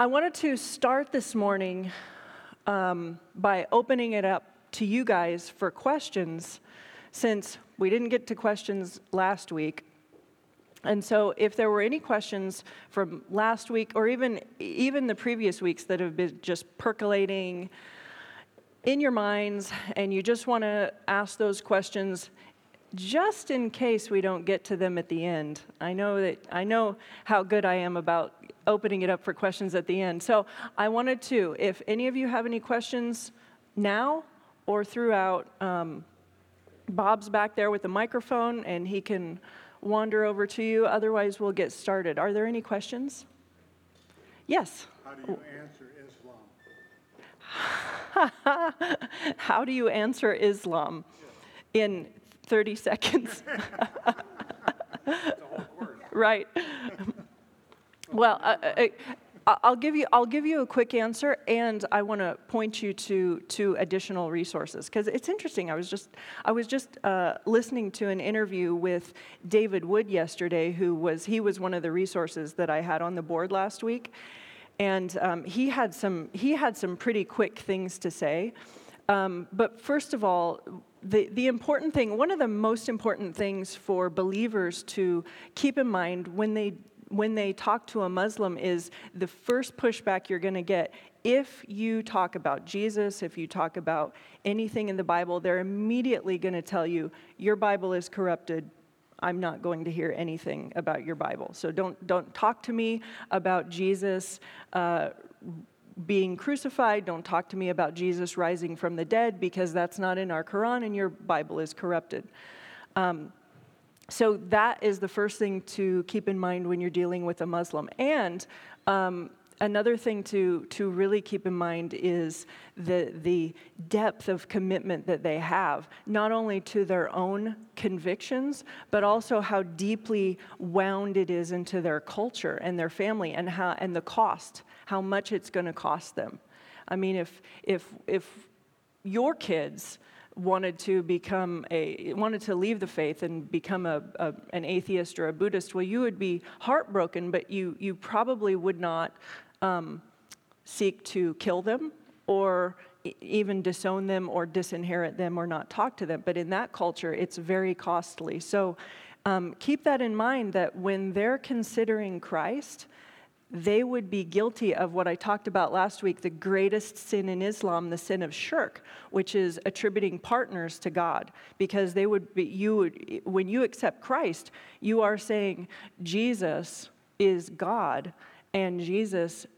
I wanted to start this morning by opening it up to you guys for questions, since we didn't get to questions last week. And so if there were any questions from last week or even the previous weeks that have been just percolating in your minds, and you just want to ask those questions just in case we don't get to them at the end. I know how good I am about opening it up for questions at the end. So I wanted to, if any of you have any questions now or throughout, Bob's back there with the microphone, and he can wander over to you. Otherwise, we'll get started. Are there any questions? Yes? How do you answer Islam? How do you answer Islam in 30 seconds? Right. Well, I'll give you a quick answer, and I want to point you to additional resources, because it's interesting. I was just listening to an interview with David Wood yesterday, who was one of the resources that I had on the board last week, and he had some pretty quick things to say. But first of all, the important thing, one of the most important things for believers to keep in mind when they talk to a Muslim is the first pushback you're going to get. If you talk about Jesus, if you talk about anything in the Bible, they're immediately going to tell you, your Bible is corrupted. I'm not going to hear anything about your Bible. So don't talk to me about Jesus being crucified. Don't talk to me about Jesus rising from the dead, because that's not in our Quran and your Bible is corrupted. So that is the first thing to keep in mind when you're dealing with a Muslim. And another thing to really keep in mind is the depth of commitment that they have, not only to their own convictions, but also how deeply wound it is into their culture and their family, and how much it's going to cost them. I mean, if your kids wanted to leave the faith and become an atheist or a Buddhist, well, you would be heartbroken, but you probably would not seek to kill them or even disown them or disinherit them or not talk to them. But in that culture, it's very costly. So keep that in mind, that when they're considering Christ, they would be guilty of what I talked about last week, the greatest sin in Islam, the sin of shirk, which is attributing partners to God. Because when you accept Christ, you are saying Jesus is God, and Jesus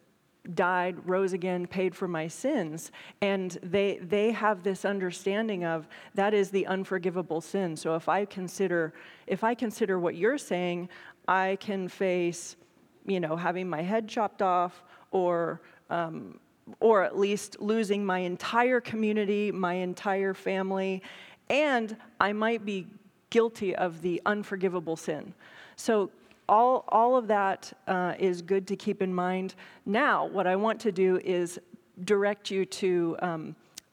died, rose again, paid for my sins. And they have this understanding of that is the unforgivable sin. So if I consider what you're saying, I can face, having my head chopped off, or at least losing my entire community, my entire family, and I might be guilty of the unforgivable sin. So all of that is good to keep in mind. Now, what I want to do is direct you to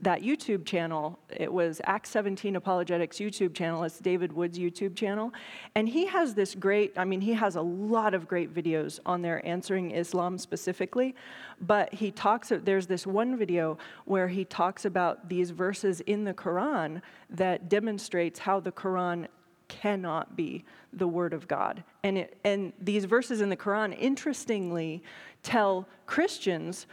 that YouTube channel. It was Act 17 Apologetics YouTube channel. It's David Wood's YouTube channel. And he has he has a lot of great videos on there answering Islam specifically. But there's this one video where he talks about these verses in the Quran that demonstrates how the Quran cannot be the word of God. And these verses in the Quran, interestingly, tell Christians,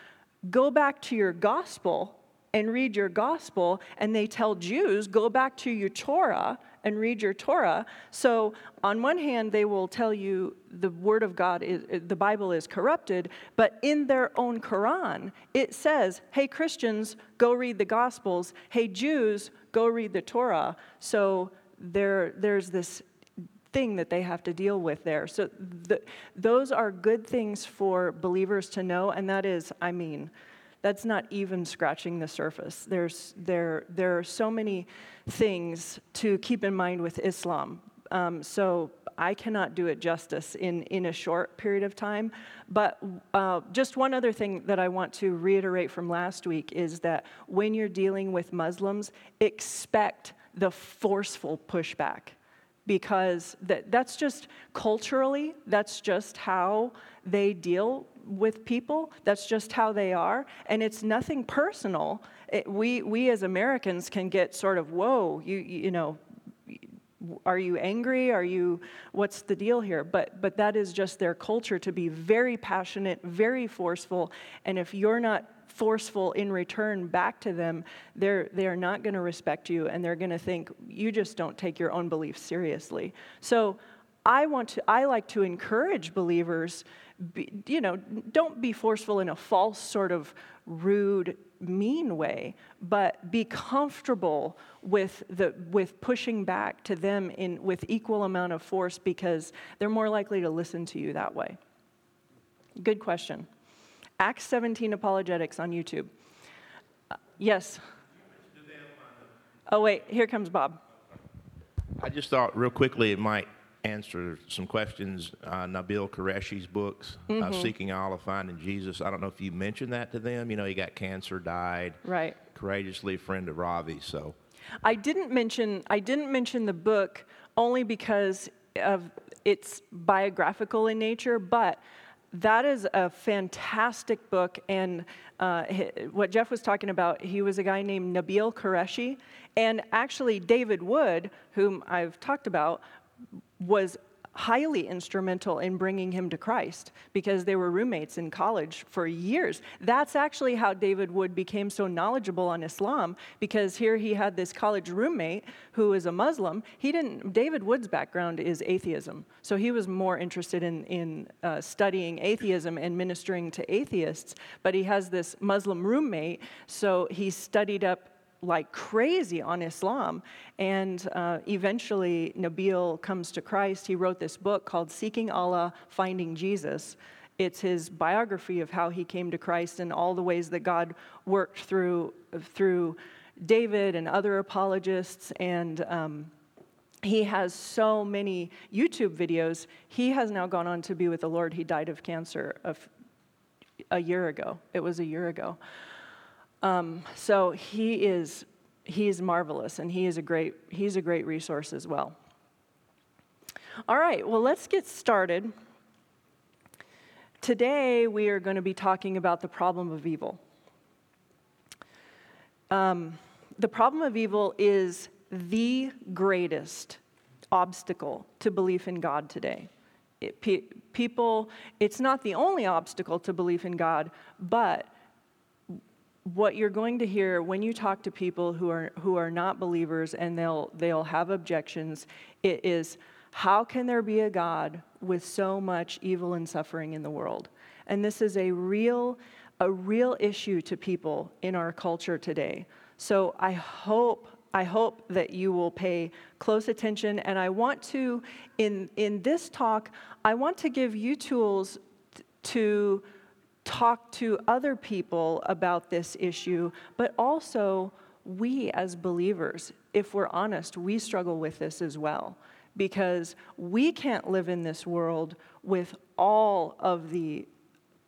go back to your gospel and read your gospel, and they tell Jews, go back to your Torah and read your Torah. So on one hand, they will tell you the word of God, the Bible is corrupted, but in their own Quran, it says, hey, Christians, go read the Gospels. Hey, Jews, go read the Torah. So there's this thing that they have to deal with there. So those are good things for believers to know, and that is, that's not even scratching the surface. There are so many things to keep in mind with Islam. So I cannot do it justice in a short period of time. But just one other thing that I want to reiterate from last week is that when you're dealing with Muslims, expect the forceful pushback, because that's just culturally, that's just how they deal with people. That's just how they are. And it's nothing personal. We as Americans can get sort of, whoa, you know, are you angry? Are you, what's the deal here? But that is just their culture, to be very passionate, very forceful. And if you're not forceful in return back to them, they're not going to respect you, and they're going to think you just don't take your own beliefs seriously. So I like to encourage believers, don't be forceful in a false sort of rude, mean way, but be comfortable with pushing back to them with equal amount of force, because they're more likely to listen to you that way. Good question. Act 17 Apologetics on YouTube. Yes. Oh, wait, here comes Bob. I just thought real quickly it might answer some questions. Nabil Qureshi's books, Seeking Allah, Finding Jesus. I don't know if you mentioned that to them. You know, he got cancer, died. Right. Courageously, a friend of Ravi, so. I didn't mention the book only because of it's biographical in nature, but that is a fantastic book, and what Jeff was talking about, he was a guy named Nabil Qureshi, and actually David Wood, whom I've talked about, was highly instrumental in bringing him to Christ, because they were roommates in college for years. That's actually how David Wood became so knowledgeable on Islam, because here he had this college roommate who is a Muslim. David Wood's background is atheism, so he was more interested in studying atheism and ministering to atheists, but he has this Muslim roommate, so he studied up like crazy on Islam, and eventually Nabil comes to Christ. He wrote this book called Seeking Allah, Finding Jesus. It's his biography of how he came to Christ and all the ways that God worked through David and other apologists, and he has so many YouTube videos. He has now gone on to be with the Lord. He died of cancer a year ago. It was a year ago. So he's marvelous, and he's a great resource as well. All right, well, let's get started. Today we are going to be talking about the problem of evil. The problem of evil is the greatest obstacle to belief in God today. It's not the only obstacle to belief in God, but what you're going to hear when you talk to people who are not believers, and they'll have objections, it is, how can there be a God with so much evil and suffering in the world? And this is a real issue to people in our culture today. So I hope that you will pay close attention, and I want to, in this talk, I want to give you tools to talk to other people about this issue, but also we as believers, if we're honest, we struggle with this as well, because we can't live in this world with all of the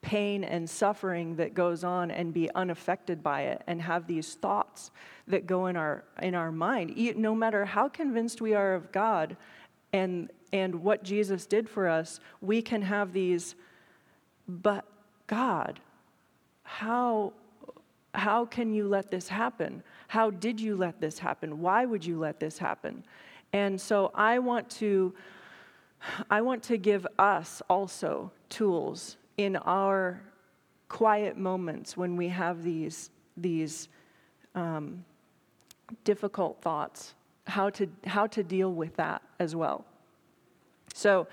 pain and suffering that goes on and be unaffected by it and have these thoughts that go in our mind. No matter how convinced we are of God and what Jesus did for us, we can have these, but God, how can you let this happen? How did you let this happen? Why would you let this happen? And so I want to give us also tools in our quiet moments when we have these difficult thoughts, how to deal with that as well. So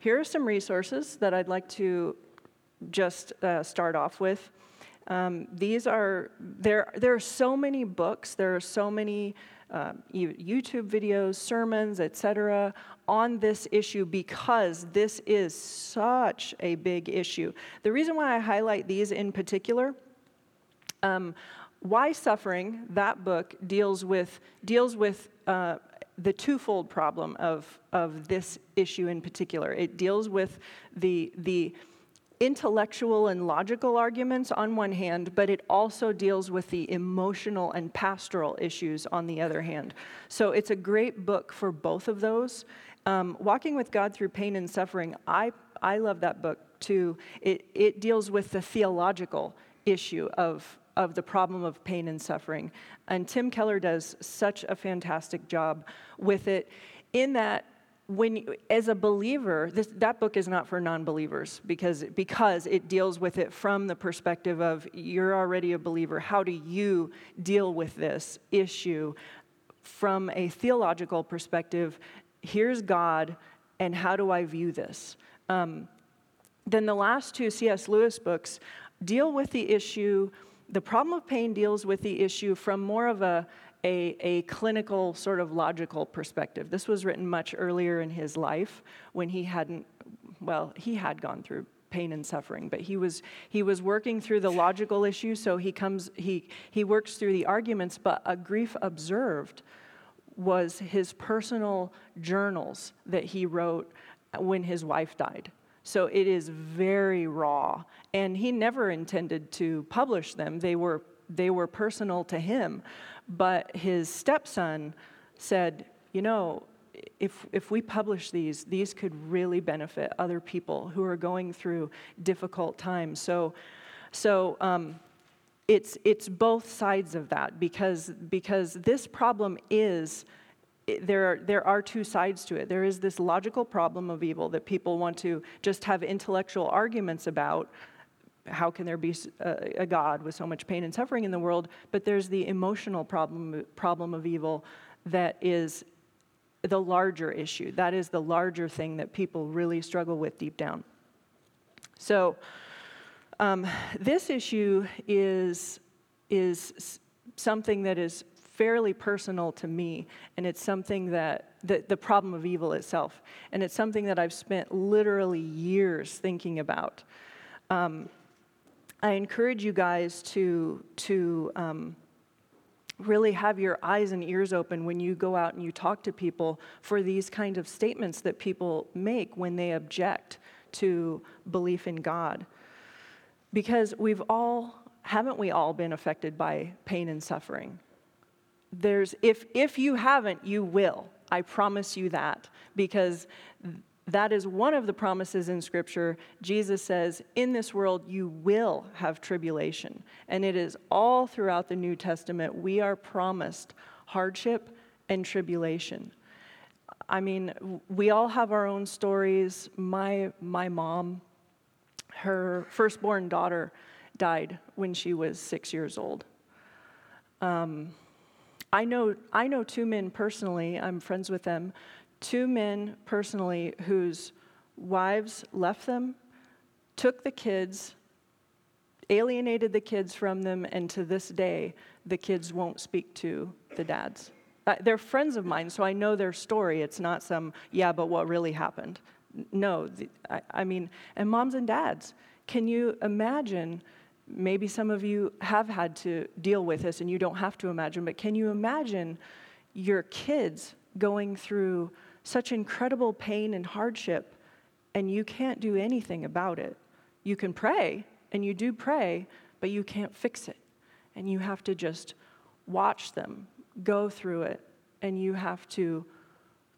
here are some resources that I'd like to just start off with. There are so many books, there are so many YouTube videos, sermons, etc. on this issue, because this is such a big issue. The reason why I highlight these in particular, Why Suffering, that book deals with the twofold problem of this issue in particular. It deals with the intellectual and logical arguments on one hand, but it also deals with the emotional and pastoral issues on the other hand. So it's a great book for both of those. Walking with God Through Pain and Suffering, I love that book to, it deals with the theological issue of the problem of pain and suffering. And Tim Keller does such a fantastic job with it, in that when you, as a believer, that book is not for non-believers because it deals with it from the perspective of, you're already a believer, how do you deal with this issue from a theological perspective? Here's God, and how do I view this? Then the last two C.S. Lewis books deal with the issue, the problem of pain deals with the issue from more of a clinical sort of logical perspective. This was written much earlier in his life, when he hadn't, well, he had gone through pain and suffering, but he was working through the logical issue, so he works through the arguments, but A Grief Observed was his personal journals that he wrote when his wife died. So it is very raw, and he never intended to publish them. They were personal to him. But his stepson said, you know, if we publish these could really benefit other people who are going through difficult times. So it's both sides of that, because this problem is, there are two sides to it. There is this logical problem of evil that people want to just have intellectual arguments about. How can there be a God with so much pain and suffering in the world? But there's the emotional problem of evil that is the larger issue. That is the larger thing that people really struggle with deep down. So this issue is something that is fairly personal to me, and it's something that the problem of evil itself, and it's something that I've spent literally years thinking about. I encourage you guys to really have your eyes and ears open when you go out and you talk to people for these kinds of statements that people make when they object to belief in God. Because haven't we all been affected by pain and suffering? If you haven't, you will. I promise you that, because that is one of the promises in Scripture. Jesus says, in this world you will have tribulation. And it is all throughout the New Testament. We are promised hardship and tribulation. I mean, we all have our own stories. My mom, her firstborn daughter died when she was 6 years old. I know two men personally, I'm friends with them, two men personally whose wives left them, took the kids, alienated the kids from them, and to this day, the kids won't speak to the dads. They're friends of mine, so I know their story. It's not some, yeah, but what really happened? No, and moms and dads, can you imagine? Maybe some of you have had to deal with this, and you don't have to imagine, but can you imagine your kids going through such incredible pain and hardship, and you can't do anything about it? You can pray, and you do pray, but you can't fix it. And you have to just watch them go through it, and you have to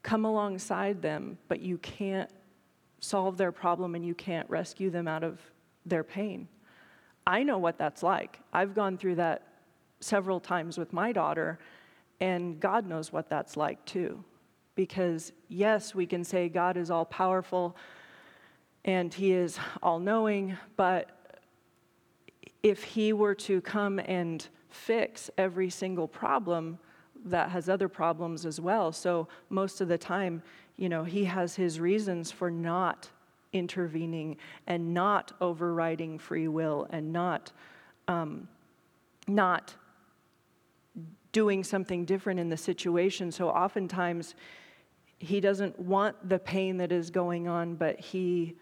come alongside them, but you can't solve their problem, and you can't rescue them out of their pain. I know what that's like. I've gone through that several times with my daughter, and God knows what that's like too. Because yes, we can say God is all powerful and he is all knowing, but if he were to come and fix every single problem, that has other problems as well. So most of the time, you know, he has his reasons for not intervening and not overriding free will and not doing something different in the situation. So oftentimes he doesn't want the pain that is going on, but he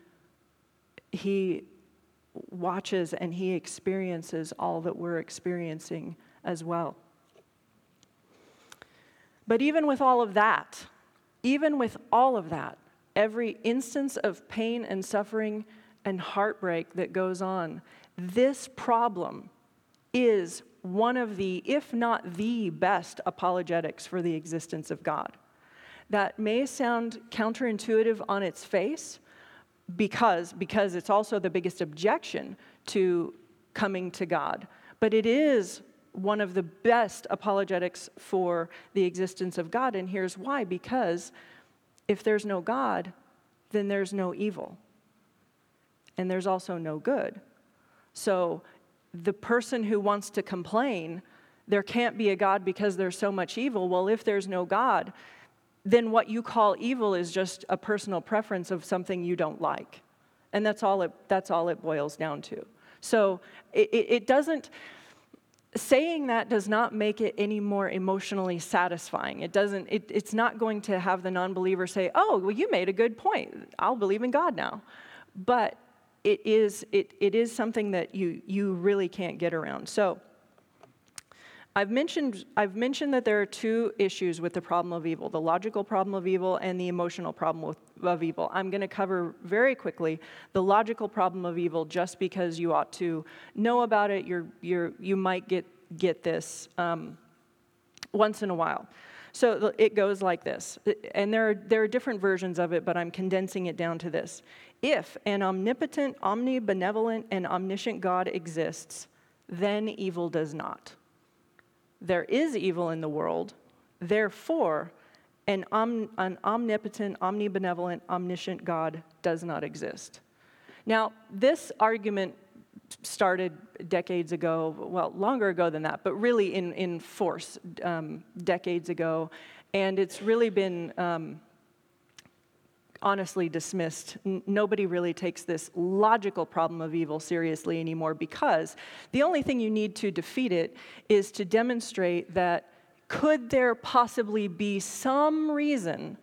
watches and he experiences all that we're experiencing as well. But even with all of that, every instance of pain and suffering and heartbreak that goes on, this problem is one of the, if not the best, apologetics for the existence of God. That may sound counterintuitive on its face, because it's also the biggest objection to coming to God. But it is one of the best apologetics for the existence of God, and here's why. Because if there's no God, then there's no evil, and there's also no good. So the person who wants to complain, there can't be a God because there's so much evil. Well, if there's no God, then what you call evil is just a personal preference of something you don't like. And that's all it boils down to. So it doesn't... Saying that does not make it any more emotionally satisfying. It's not going to have the non-believer say, oh, well, you made a good point. I'll believe in God now. But it is something that you really can't get around. So I've mentioned that there are two issues with the problem of evil, the logical problem of evil and the emotional problem of evil. I'm going to cover very quickly the logical problem of evil just because you ought to know about it. You might get this once in a while. So it goes like this, and there are different versions of it, but I'm condensing it down to this. If an omnipotent, omnibenevolent, and omniscient God exists, then evil does not. There is evil in the world, therefore an omnipotent, omnibenevolent, omniscient God does not exist. Now, this argument started decades ago, well, longer ago than that, but really in force decades ago, and it's really been honestly dismissed. Nobody really takes this logical problem of evil seriously anymore, because the only thing you need to defeat it is to demonstrate that could there possibly be some reason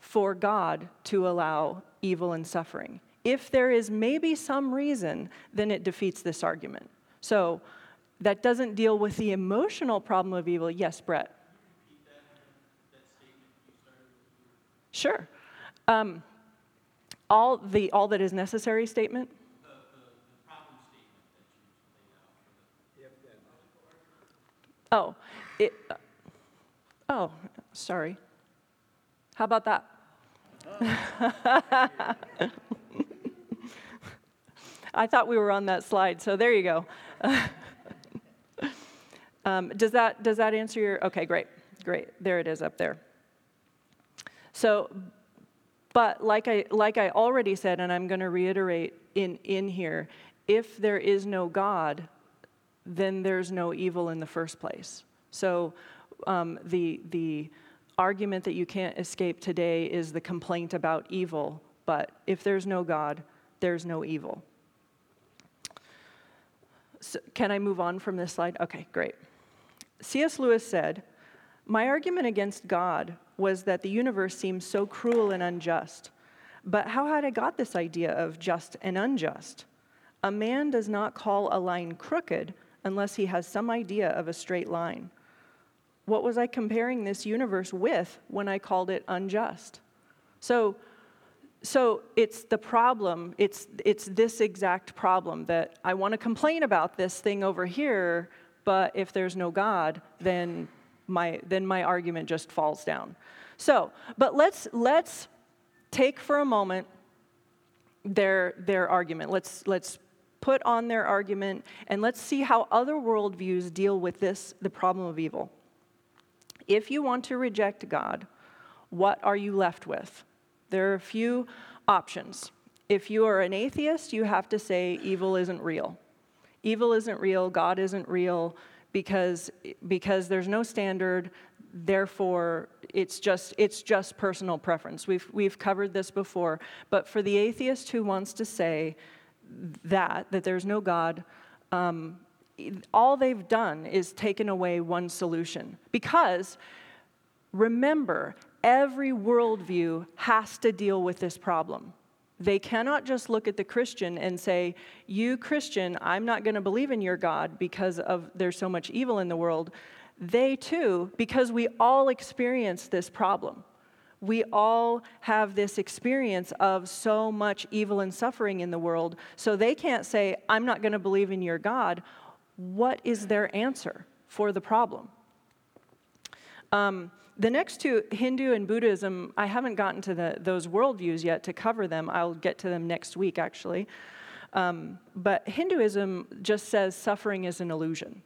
for God to allow evil and suffering? If there is maybe some reason, then it defeats this argument. So that doesn't deal with the emotional problem of evil. Yes, Brett? Sure. All that is necessary statement? The problem statement that you laid out. Sorry. How about that? Uh-huh. I thought we were on that slide, so there you go. Does that answer your... Okay, great. There it is up there. So... But like I already said, and I'm going to reiterate in here, if there is no God, then there's no evil in the first place. So the argument that you can't escape today is the complaint about evil. But if there's no God, there's no evil. So can I move on from this slide? Okay, great. C.S. Lewis said, "My argument against God was that the universe seemed so cruel and unjust. But how had I got this idea of just and unjust? A man does not call a line crooked unless he has some idea of a straight line. What was I comparing this universe with when I called it unjust?" So it's the problem, it's this exact problem that I want to complain about this thing over here, but if there's no God, then my argument just falls down. So, but let's take for a moment their argument. Let's put on their argument, and let's see how other worldviews deal with this, the problem of evil. If you want to reject God, what are you left with? There are a few options. If you are an atheist, you have to say evil isn't real. Evil isn't real, God isn't real. Because there's no standard, therefore it's just personal preference. We've covered this before, but for the atheist who wants to say that there's no God, all they've done is taken away one solution. Because remember, every worldview has to deal with this problem. They cannot just look at the Christian and say, you Christian, I'm not going to believe in your God because of there's so much evil in the world. They too, because we all experience this problem. We all have this experience of so much evil and suffering in the world. So they can't say, I'm not going to believe in your God. What is their answer for the problem? The next two, Hindu and Buddhism, I haven't gotten to those worldviews yet to cover them. I'll get to them next week, actually. But Hinduism just says suffering is an illusion.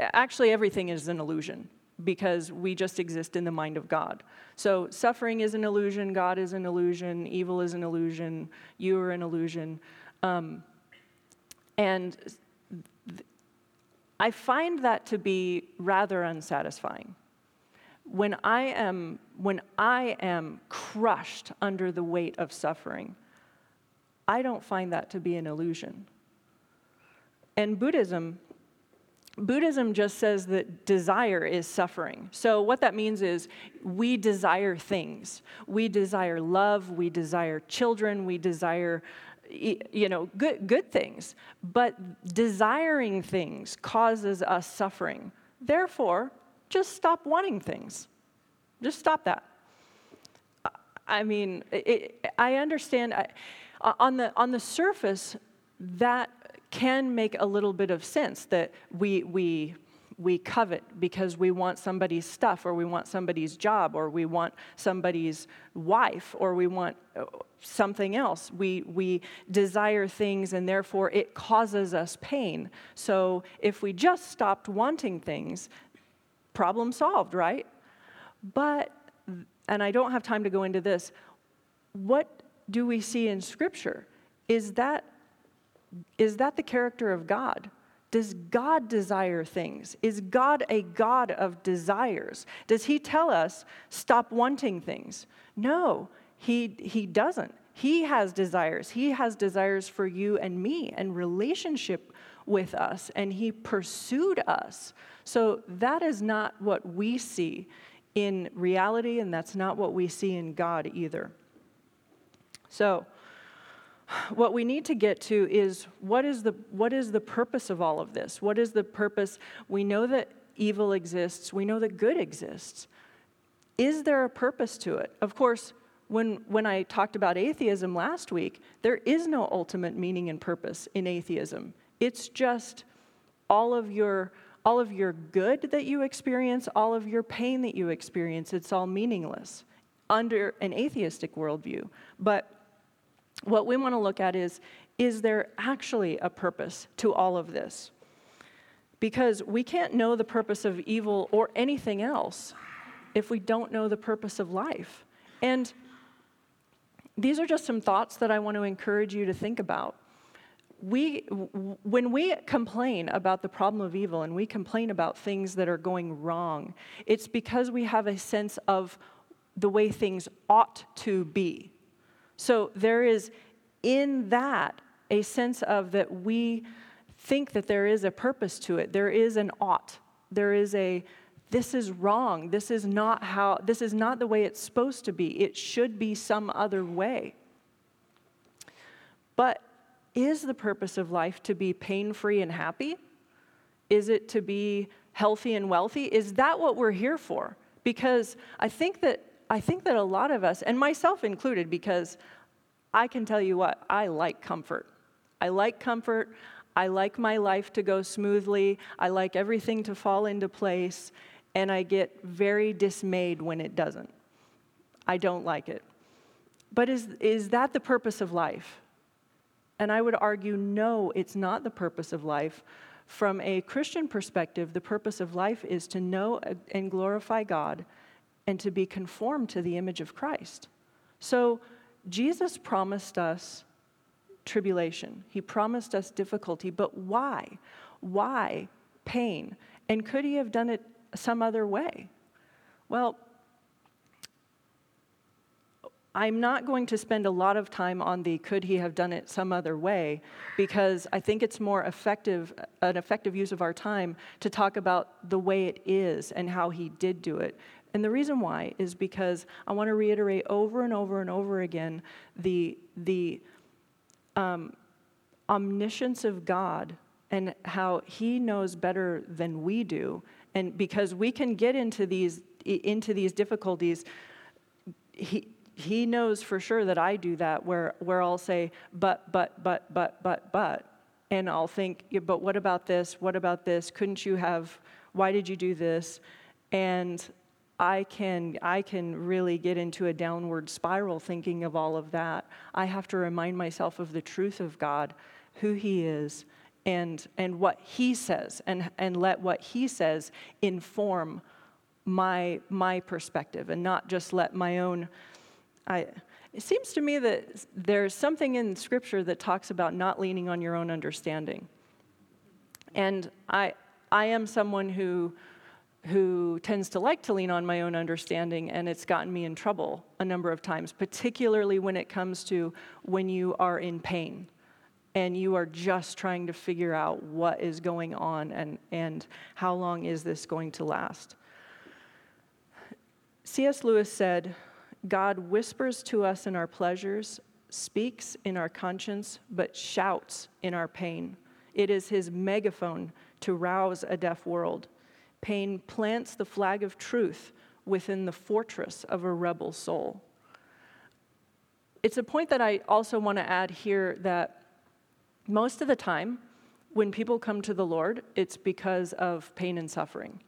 Actually, everything is an illusion because we just exist in the mind of God. So suffering is an illusion, God is an illusion, evil is an illusion, you are an illusion. And I find that to be rather unsatisfying. When I am crushed under the weight of suffering, I don't find that to be an illusion. And Buddhism just says that desire is suffering. So what that means is we desire things. We desire love, we desire children, we desire good things. But desiring things causes us suffering. Therefore, just stop wanting things. Just stop that. I mean, I understand. On the surface, that can make a little bit of sense that we covet because we want somebody's stuff, or we want somebody's job, or we want somebody's wife, or we want something else. We desire things, and therefore it causes us pain. So if we just stopped wanting things, problem solved, right? But, and I don't have time to go into this, what do we see in Scripture? Is that the character of God? Does God desire things? Is God a God of desires? Does he tell us, stop wanting things? No, he doesn't. He has desires. He has desires for you and me and relationship with us, and he pursued us. So that is not what we see in reality, and that's not what we see in God either. So what we need to get to is what is the purpose of all of this? What is the purpose? We know that evil exists. We know that good exists. Is there a purpose to it? Of course, when I talked about atheism last week, there is no ultimate meaning and purpose in atheism. It's just all of your good that you experience, all of your pain that you experience, it's all meaningless under an atheistic worldview. But what we want to look at is there actually a purpose to all of this? Because we can't know the purpose of evil or anything else if we don't know the purpose of life. And these are just some thoughts that I want to encourage you to think about. When we complain about the problem of evil and we complain about things that are going wrong, it's because we have a sense of the way things ought to be. So there is in that a sense of that we think that there is a purpose to it. There is an ought. There is a, this is wrong. This is not the way it's supposed to be. It should be some other way. But is the purpose of life to be pain-free and happy? Is it to be healthy and wealthy? Is that what we're here for? Because I think that a lot of us, and myself included, because I can tell you what, I like comfort. I like comfort. I like my life to go smoothly. I like everything to fall into place, and I get very dismayed when it doesn't. I don't like it. But is that the purpose of life? And I would argue, no, it's not the purpose of life. From a Christian perspective, the purpose of life is to know and glorify God and to be conformed to the image of Christ. So Jesus promised us tribulation. He promised us difficulty, but why? Why pain? And could he have done it some other way? Well, I'm not going to spend a lot of time on the could he have done it some other way, because I think it's more effective, an effective use of our time to talk about the way it is and how he did do it. And the reason why is because I want to reiterate over and over and over again the omniscience of God and how he knows better than we do. And because we can get into these difficulties, he knows for sure that I do that, where I'll say but, and I'll think, yeah, but what about this? What about this? Couldn't you have? Why did you do this? And I can really get into a downward spiral thinking of all of that. I have to remind myself of the truth of God, who He is, and what He says, and let what He says inform my perspective, and not just let my own. It seems to me that there's something in Scripture that talks about not leaning on your own understanding, and I am someone who tends to like to lean on my own understanding, and it's gotten me in trouble a number of times, particularly when it comes to when you are in pain and you are just trying to figure out what is going on and how long is this going to last. C.S. Lewis said, "God whispers to us in our pleasures, speaks in our conscience, but shouts in our pain. It is His megaphone to rouse a deaf world. Pain plants the flag of truth within the fortress of a rebel soul." It's a point that I also want to add here, that most of the time when people come to the Lord, it's because of pain and suffering.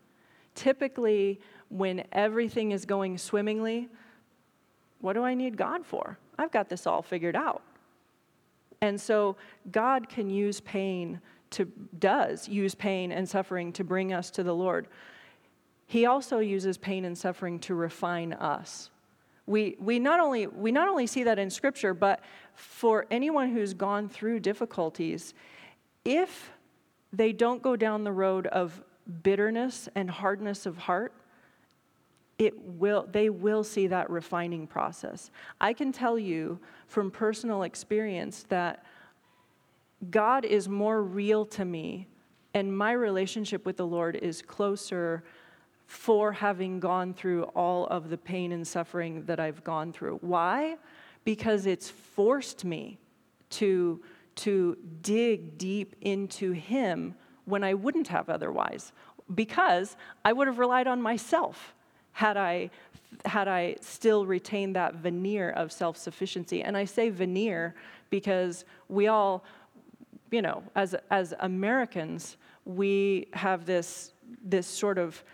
Typically, when everything is going swimmingly, what do I need God for? I've got this all figured out. And so God can use pain does use pain and suffering to bring us to the Lord. He also uses pain and suffering to refine us. We not only see that in Scripture, but for anyone who's gone through difficulties, if they don't go down the road of bitterness and hardness of heart, they will see that refining process. I can tell you from personal experience that God is more real to me, and my relationship with the Lord is closer for having gone through all of the pain and suffering that I've gone through. Why? Because it's forced me to dig deep into Him when I wouldn't have otherwise, because I would have relied on myself had I still retained that veneer of self-sufficiency. And I say veneer because we all, you know, as Americans, we have this sort of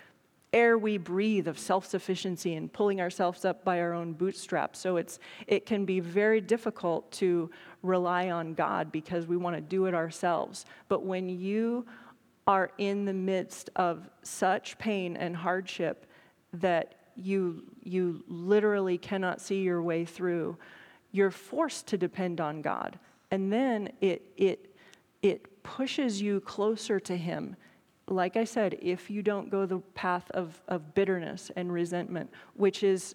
air we breathe of self-sufficiency and pulling ourselves up by our own bootstraps. So it can be very difficult to rely on God because we want to do it ourselves. But when you are in the midst of such pain and hardship that you literally cannot see your way through, you're forced to depend on God. And then it pushes you closer to Him. Like I said, if you don't go the path of bitterness and resentment, which is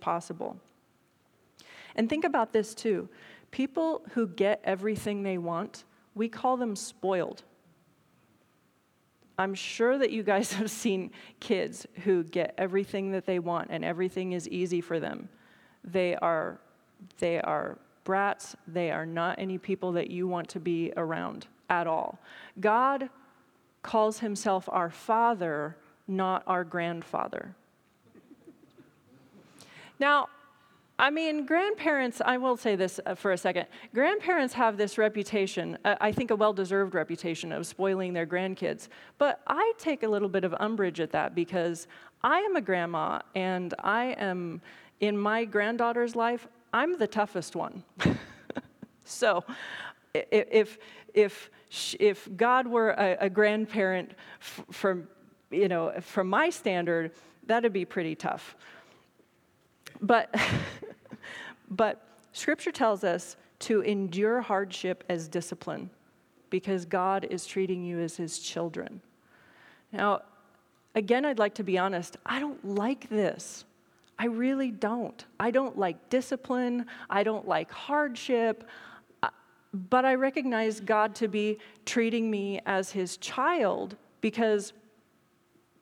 possible. And think about this too. People who get everything they want, we call them spoiled. I'm sure that you guys have seen kids who get everything that they want and everything is easy for them. They are brats. They are not any people that you want to be around at all. God calls Himself our Father, not our grandfather. Now, I mean, grandparents, I will say this for a second. Grandparents have this reputation, I think a well-deserved reputation, of spoiling their grandkids. But I take a little bit of umbrage at that, because I am a grandma, and I am, in my granddaughter's life, I'm the toughest one. So if God were a grandparent from my standard, that'd be pretty tough. But Scripture tells us to endure hardship as discipline, because God is treating you as His children. Now, again, I'd like to be honest. I don't like this. I really don't. I don't like discipline. I don't like hardship. But I recognize God to be treating me as His child, because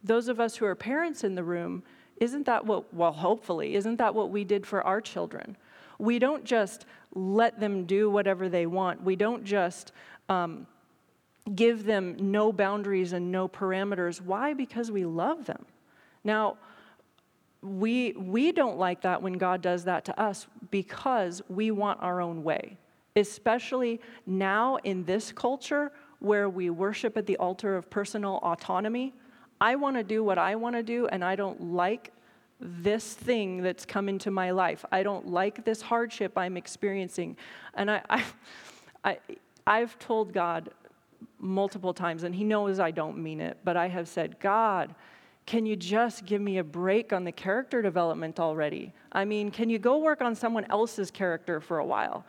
those of us who are parents in the room, hopefully, isn't that what we did for our children? We don't just let them do whatever they want. We don't just give them no boundaries and no parameters. Why? Because we love them. Now, we don't like that when God does that to us, because we want our own way, especially now in this culture where we worship at the altar of personal autonomy. I want to do what I want to do, and I don't like this thing that's come into my life. I don't like this hardship I'm experiencing. And I've told God multiple times, and he knows I don't mean it, but I have said, God, can you just give me a break on the character development already? I mean, can you go work on someone else's character for a while?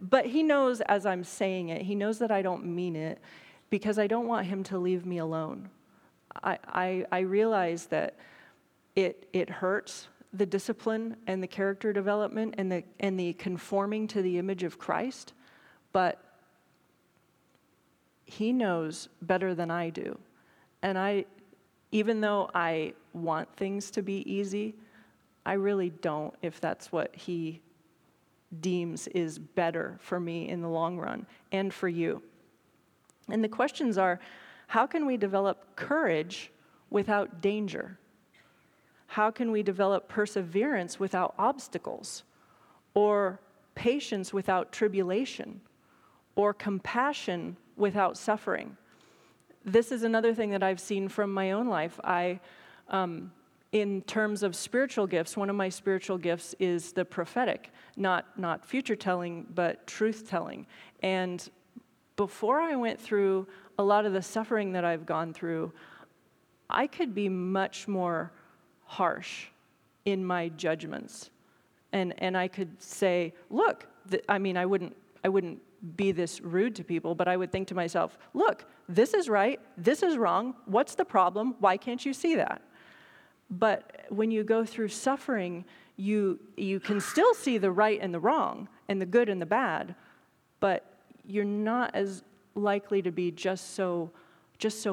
But he knows as I'm saying it, he knows that I don't mean it, because I don't want him to leave me alone. I realize that it hurts, the discipline and the character development and the conforming to the image of Christ, but he knows better than I do. And even though I want things to be easy, I really don't, if that's what he deems is better for me in the long run and for you. And the questions are, how can we develop courage without danger? How can we develop perseverance without obstacles, or patience without tribulation, or compassion without suffering? This is another thing that I've seen from my own life. In terms of spiritual gifts, one of my spiritual gifts is the prophetic, not future telling, but truth telling. And before I went through a lot of the suffering that I've gone through, I could be much more harsh in my judgments. And I could say, look, I wouldn't be this rude to people, but I would think to myself, look, this is right, this is wrong, what's the problem, why can't you see that? But when you go through suffering, you can still see the right and the wrong, and the good and the bad, but you're not as likely to be just so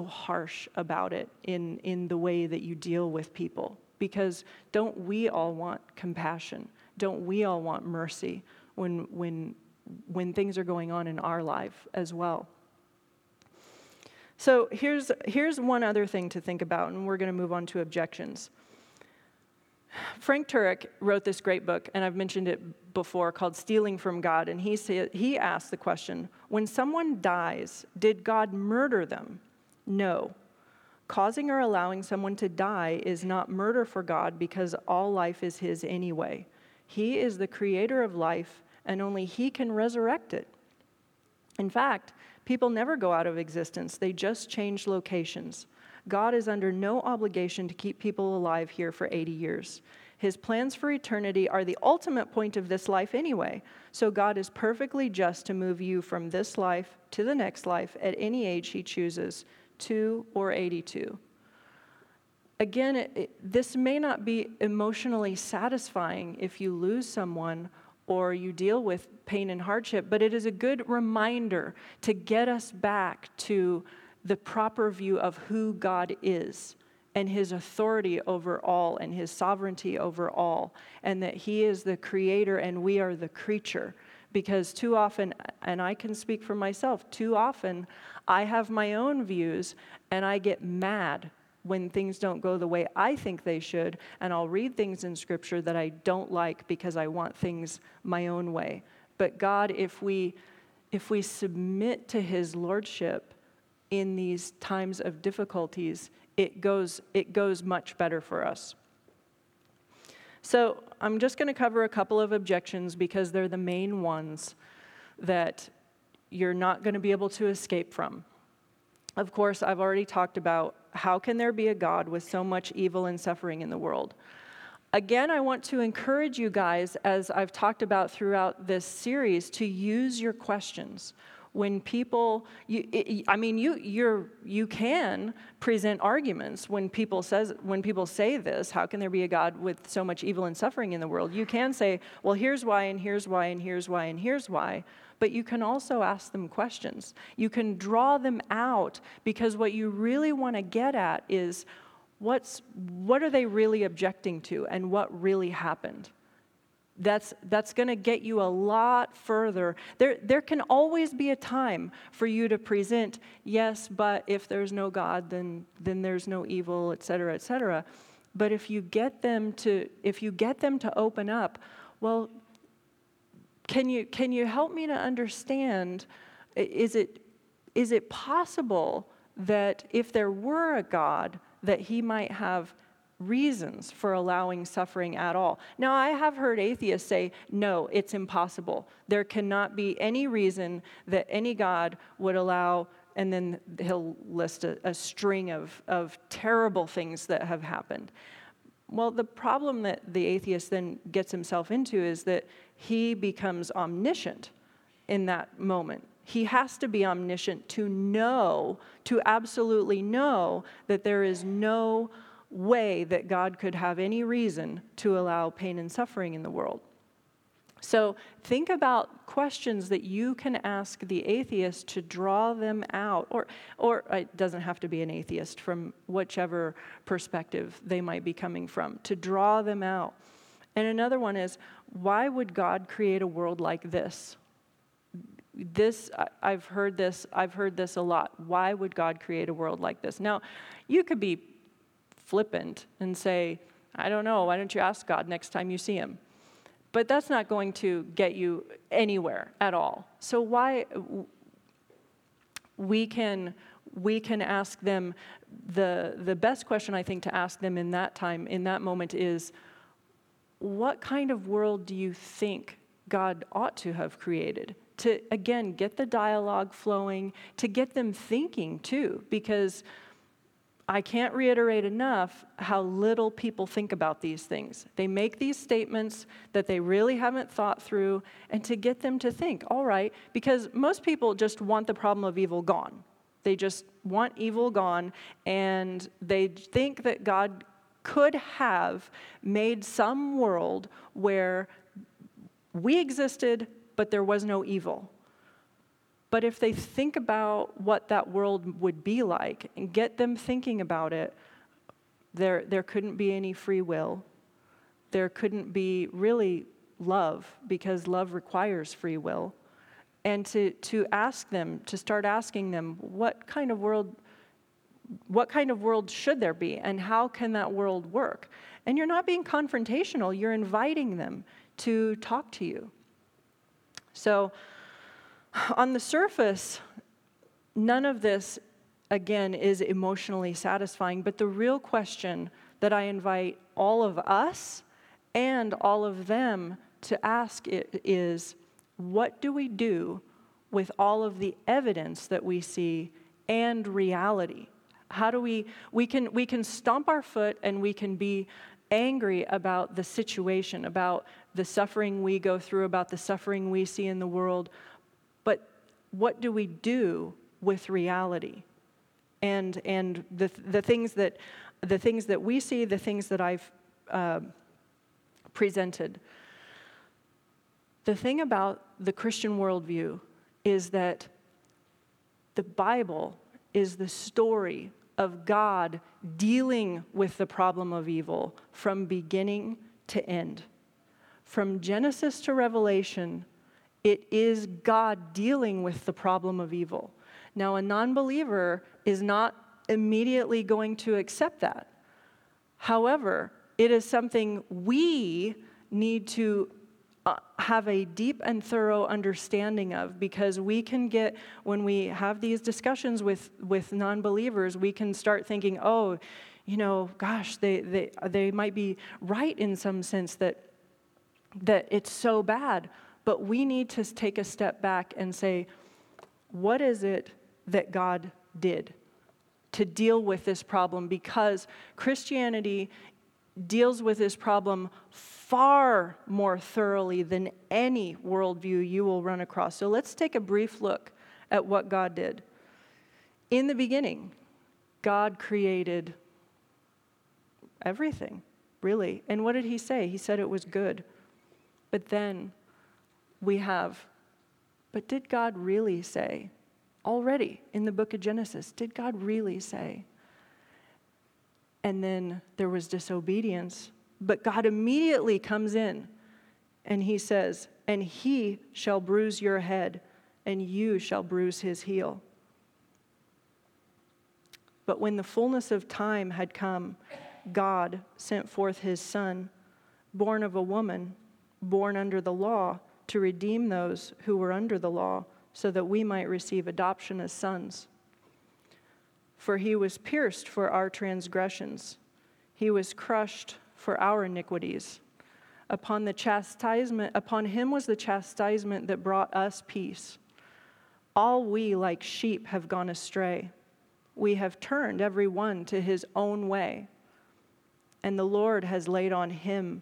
harsh about it in the way that you deal with people. Because don't we all want compassion? Don't we all want mercy when things are going on in our life as well? So here's one other thing to think about, and we're going to move on to objections. Frank Turek wrote this great book, and I've mentioned it before, called Stealing from God, and he asked the question, when someone dies, did God murder them? No. Causing or allowing someone to die is not murder for God, because all life is his anyway. He is the creator of life, and only he can resurrect it. In fact, people never go out of existence. They just change locations. God is under no obligation to keep people alive here for 80 years. His plans for eternity are the ultimate point of this life anyway. So God is perfectly just to move you from this life to the next life at any age he chooses, 2 or 82. Again, this may not be emotionally satisfying if you lose someone or you deal with pain and hardship, but it is a good reminder to get us back to the proper view of who God is and his authority over all and his sovereignty over all, and that he is the creator and we are the creature. Because too often, and I can speak for myself, too often I have my own views and I get mad when things don't go the way I think they should, and I'll read things in Scripture that I don't like because I want things my own way. But God, if we submit to his lordship in these times of difficulties, it goes much better for us. So I'm just going to cover a couple of objections because they're the main ones that you're not going to be able to escape from. Of course, I've already talked about how can there be a God with so much evil and suffering in the world. Again, I want to encourage you guys, as I've talked about throughout this series, to use your questions. When people, you can present arguments when people say this, how can there be a God with so much evil and suffering in the world? You can say, well, here's why, and here's why, and here's why, and here's why. But you can also ask them questions. You can draw them out, because what you really want to get at is what are they really objecting to, and what really happened. That's going to get you a lot further. There can always be a time for you to present, yes, but if there's no God, then there's no evil, et cetera, et cetera. But if you get them to open up, well, can you help me to understand? Is it possible that if there were a God, that he might have reasons for allowing suffering at all. Now, I have heard atheists say, no, it's impossible. There cannot be any reason that any God would allow, and then he'll list a string of terrible things that have happened. Well, the problem that the atheist then gets himself into is that he becomes omniscient in that moment. He has to be omniscient to know, to absolutely know, that there is no way that God could have any reason to allow pain and suffering in the world. So think about questions that you can ask the atheist to draw them out, or it doesn't have to be an atheist, from whichever perspective they might be coming from, to draw them out. And another one is, why would God create a world like this? I've heard this a lot. Why would God create a world like this? Now, you could be flippant and say, I don't know, why don't you ask God next time you see him? But that's not going to get you anywhere at all. So why we can ask them, the best question I think to ask them in that time, in that moment, is, what kind of world do you think God ought to have created? To, again, get the dialogue flowing, to get them thinking too, because I can't reiterate enough how little people think about these things. They make these statements that they really haven't thought through, and to get them to think, all right, because most people just want the problem of evil gone. They just want evil gone, and they think that God could have made some world where we existed, but there was no evil. But if they think about what that world would be like and get them thinking about it, there couldn't be any free will. There couldn't be really love, because love requires free will. And to ask them, to start asking them, what kind of world should there be, and how can that world work? And you're not being confrontational, you're inviting them to talk to you. So on the surface, none of this, again, is emotionally satisfying, but the real question that I invite all of us and all of them to ask it is, what do we do with all of the evidence that we see and reality? How do we can stomp our foot, and we can be angry about the situation, about the suffering we go through, about the suffering we see in the world, but what do we do with reality? And the things that we see, the things that I've presented. The thing about the Christian worldview is that the Bible is the story of God dealing with the problem of evil from beginning to end. From Genesis to Revelation, it is God dealing with the problem of evil. Now, a non-believer is not immediately going to accept that. However, it is something we need to have a deep and thorough understanding of, because we can get, when we have these discussions with non-believers, we can start thinking, oh, you know, gosh, they might be right in some sense that it's so bad. But we need to take a step back and say, what is it that God did to deal with this problem? Because Christianity deals with this problem far more thoroughly than any worldview you will run across. So let's take a brief look at what God did. In the beginning, God created everything, really. And what did he say? He said it was good. But then we have, but did God really say, already in the book of Genesis, did God really say? And then there was disobedience, but God immediately comes in and he says, and he shall bruise your head and you shall bruise his heel. But when the fullness of time had come, God sent forth his son, born of a woman, born under the law, to redeem those who were under the law, so that we might receive adoption as sons. For he was pierced for our transgressions. He was crushed for our iniquities. Upon him was the chastisement that brought us peace. All we, like sheep, have gone astray. We have turned every one to his own way. And the Lord has laid on him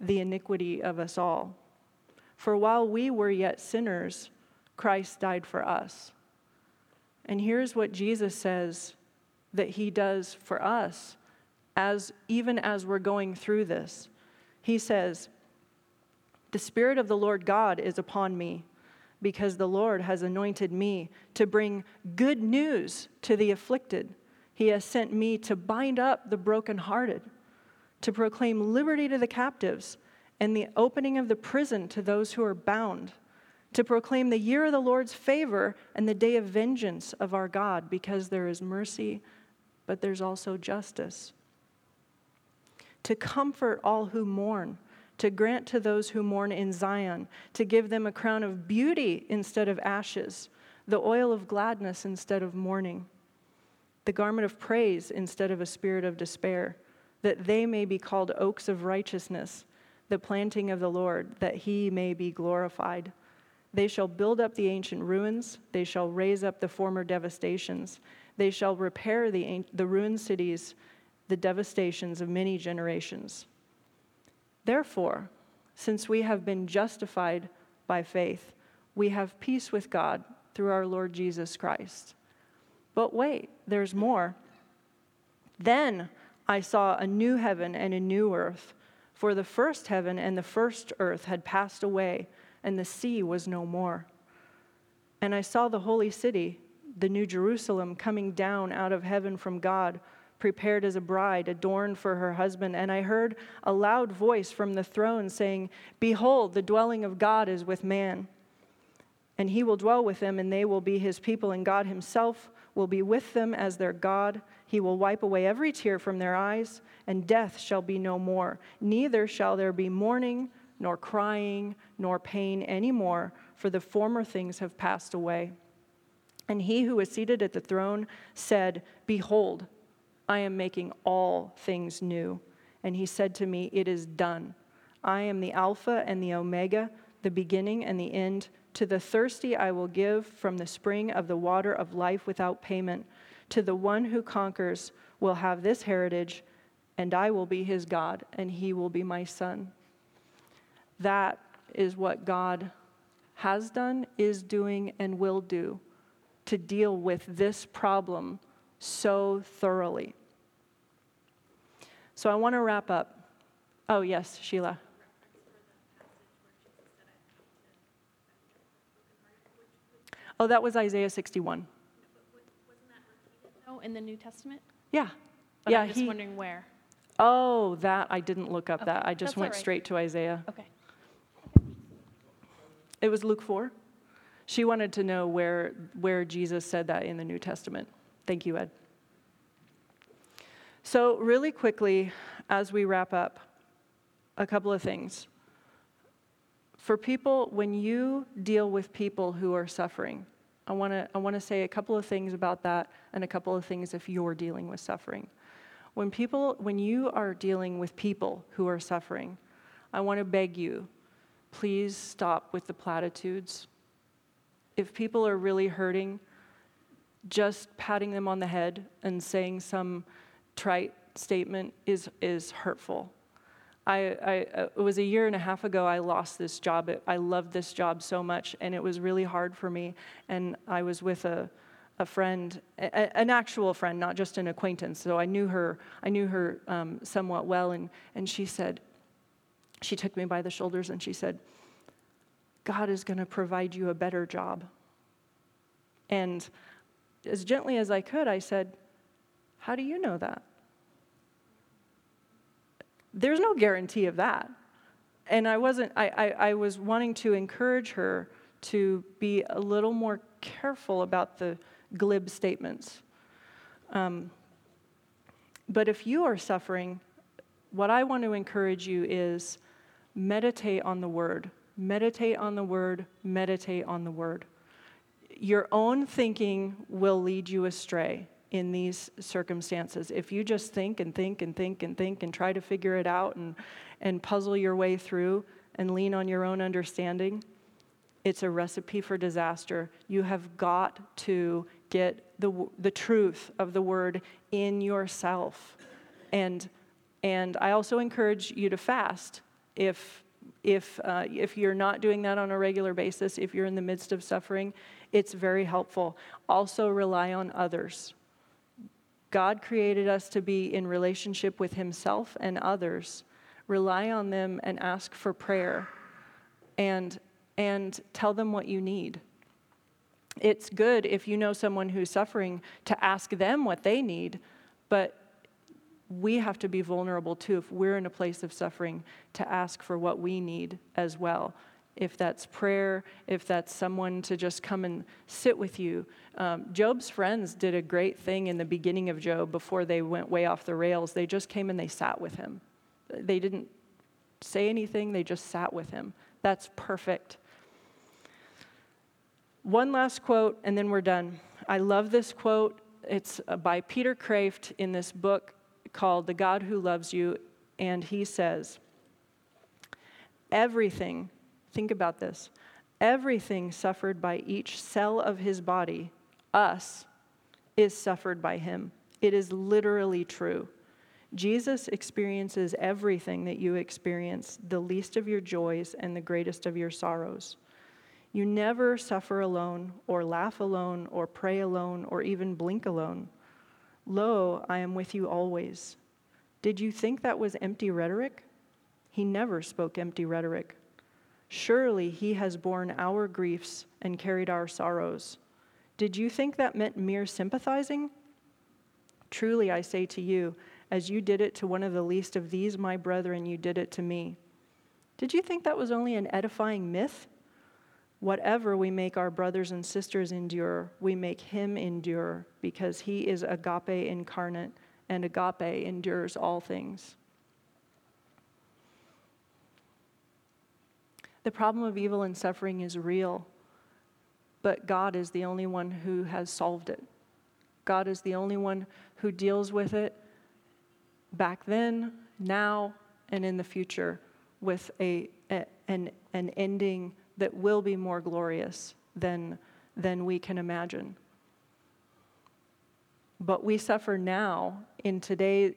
the iniquity of us all. For while we were yet sinners, Christ died for us. And here's what Jesus says that he does for us, even as we're going through this. He says, "The Spirit of the Lord God is upon me, because the Lord has anointed me to bring good news to the afflicted. He has sent me to bind up the brokenhearted, to proclaim liberty to the captives, and the opening of the prison to those who are bound, to proclaim the year of the Lord's favor and the day of vengeance of our God, because there is mercy, but there's also justice. To comfort all who mourn, to grant to those who mourn in Zion, to give them a crown of beauty instead of ashes, the oil of gladness instead of mourning, the garment of praise instead of a spirit of despair, that they may be called oaks of righteousness, the planting of the Lord, that he may be glorified. They shall build up the ancient ruins, they shall raise up the former devastations, they shall repair the ruined cities, the devastations of many generations. Therefore, since we have been justified by faith, we have peace with God through our Lord Jesus Christ. But wait, there's more. Then I saw a new heaven and a new earth, for the first heaven and the first earth had passed away, and the sea was no more. And I saw the holy city, the new Jerusalem, coming down out of heaven from God, prepared as a bride adorned for her husband. And I heard a loud voice from the throne saying, 'Behold, the dwelling of God is with man, and he will dwell with them, and they will be his people, and God himself will be with them as their God. He will wipe away every tear from their eyes, and death shall be no more. Neither shall there be mourning, nor crying, nor pain anymore, for the former things have passed away.' And he who was seated at the throne said, 'Behold, I am making all things new.' And he said to me, 'It is done. I am the Alpha and the Omega, the beginning and the end. To the thirsty I will give from the spring of the water of life without payment. To the one who conquers will have this heritage, and I will be his God, and he will be my son.'" That is what God has done, is doing, and will do to deal with this problem so thoroughly. So I want to wrap up. Oh, yes, Sheila. Oh, that was Isaiah 61. Wasn't that repeated, though, in the New Testament? Yeah. But yeah, I'm just wondering where. Oh, that, I didn't look up that. I just went straight to Isaiah. Okay. It was Luke 4. She wanted to know where Jesus said that in the New Testament. Thank you, Ed. So really quickly, as we wrap up, a couple of things. For people, when you deal with people who are suffering, I want to say a couple of things about that, and a couple of things if you're dealing with suffering. When you are dealing with people who are suffering, I want to beg you, please stop with the platitudes. If people are really hurting, just patting them on the head and saying some trite statement is hurtful. It was a year and a half ago I lost this job. I loved this job so much, and it was really hard for me. And I was with a friend, an actual friend, not just an acquaintance. So I knew her somewhat well, and she said, she took me by the shoulders and she said, "God is going to provide you a better job." And as gently as I could, I said, "How do you know that? There's no guarantee of that." And I was wanting to encourage her to be a little more careful about the glib statements. But if you are suffering, what I want to encourage you is meditate on the word. Meditate on the word. Meditate on the word. Your own thinking will lead you astray. in these circumstances. If you just think and try to figure it out and puzzle your way through and lean on your own understanding, it's a recipe for disaster. You have got to get the truth of the word in yourself. And I also encourage you to fast if you're not doing that on a regular basis, if you're in the midst of suffering, it's very helpful. Also rely on others. God created us to be in relationship with himself and others. Rely on them and ask for prayer and tell them what you need. It's good if you know someone who's suffering to ask them what they need, but we have to be vulnerable too if we're in a place of suffering to ask for what we need as well. If that's prayer, if that's someone to just come and sit with you. Job's friends did a great thing in the beginning of Job before they went way off the rails. They just came and they sat with him. They didn't say anything, they just sat with him. That's perfect. One last quote and then we're done. I love this quote. It's by Peter Kreeft in this book called The God Who Loves You, and he says, everything, think about this, everything suffered by each cell of his body, us, is suffered by him. It is literally true. Jesus experiences everything that you experience, the least of your joys and the greatest of your sorrows. You never suffer alone or laugh alone or pray alone or even blink alone. Lo, I am with you always. Did you think that was empty rhetoric? He never spoke empty rhetoric. Surely he has borne our griefs and carried our sorrows. Did you think that meant mere sympathizing? Truly I say to you, as you did it to one of the least of these, my brethren, you did it to me. Did you think that was only an edifying myth? Whatever we make our brothers and sisters endure, we make him endure, because he is agape incarnate, and agape endures all things. The problem of evil and suffering is real, but God is the only one who has solved it. God is the only one who deals with it back then, now, and in the future with an ending that will be more glorious than we can imagine. But we suffer now in today's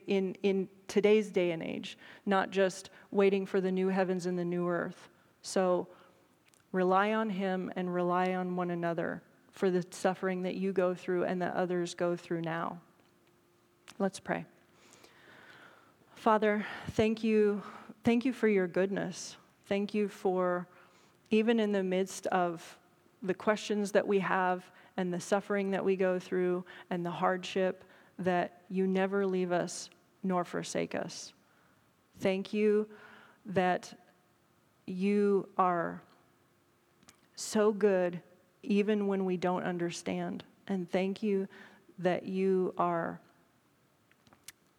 day and age, not just waiting for the new heavens and the new earth. So rely on him and rely on one another for the suffering that you go through and that others go through now. Let's pray. Father, thank you. Thank you for your goodness. Thank you for even in the midst of the questions that we have and the suffering that we go through and the hardship, that you never leave us nor forsake us. Thank you that you are so good even when we don't understand. And thank you that you are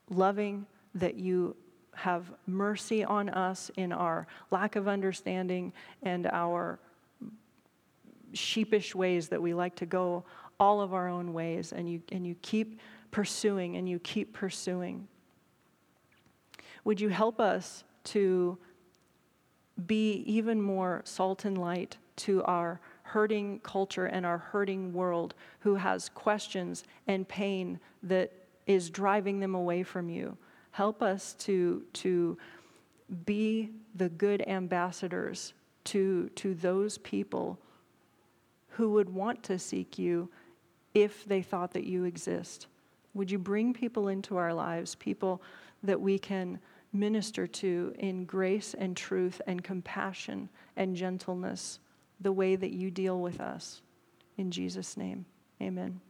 loving, that you have mercy on us in our lack of understanding and our sheepish ways that we like to go all of our own ways, and you keep pursuing and you keep pursuing. Would you help us to be even more salt and light to our hurting culture and our hurting world who has questions and pain that is driving them away from you? Help us to be the good ambassadors to those people who would want to seek you if they thought that you exist. Would you bring people into our lives, people that we can minister to in grace and truth and compassion and gentleness, the way that you deal with us? In Jesus' name, amen.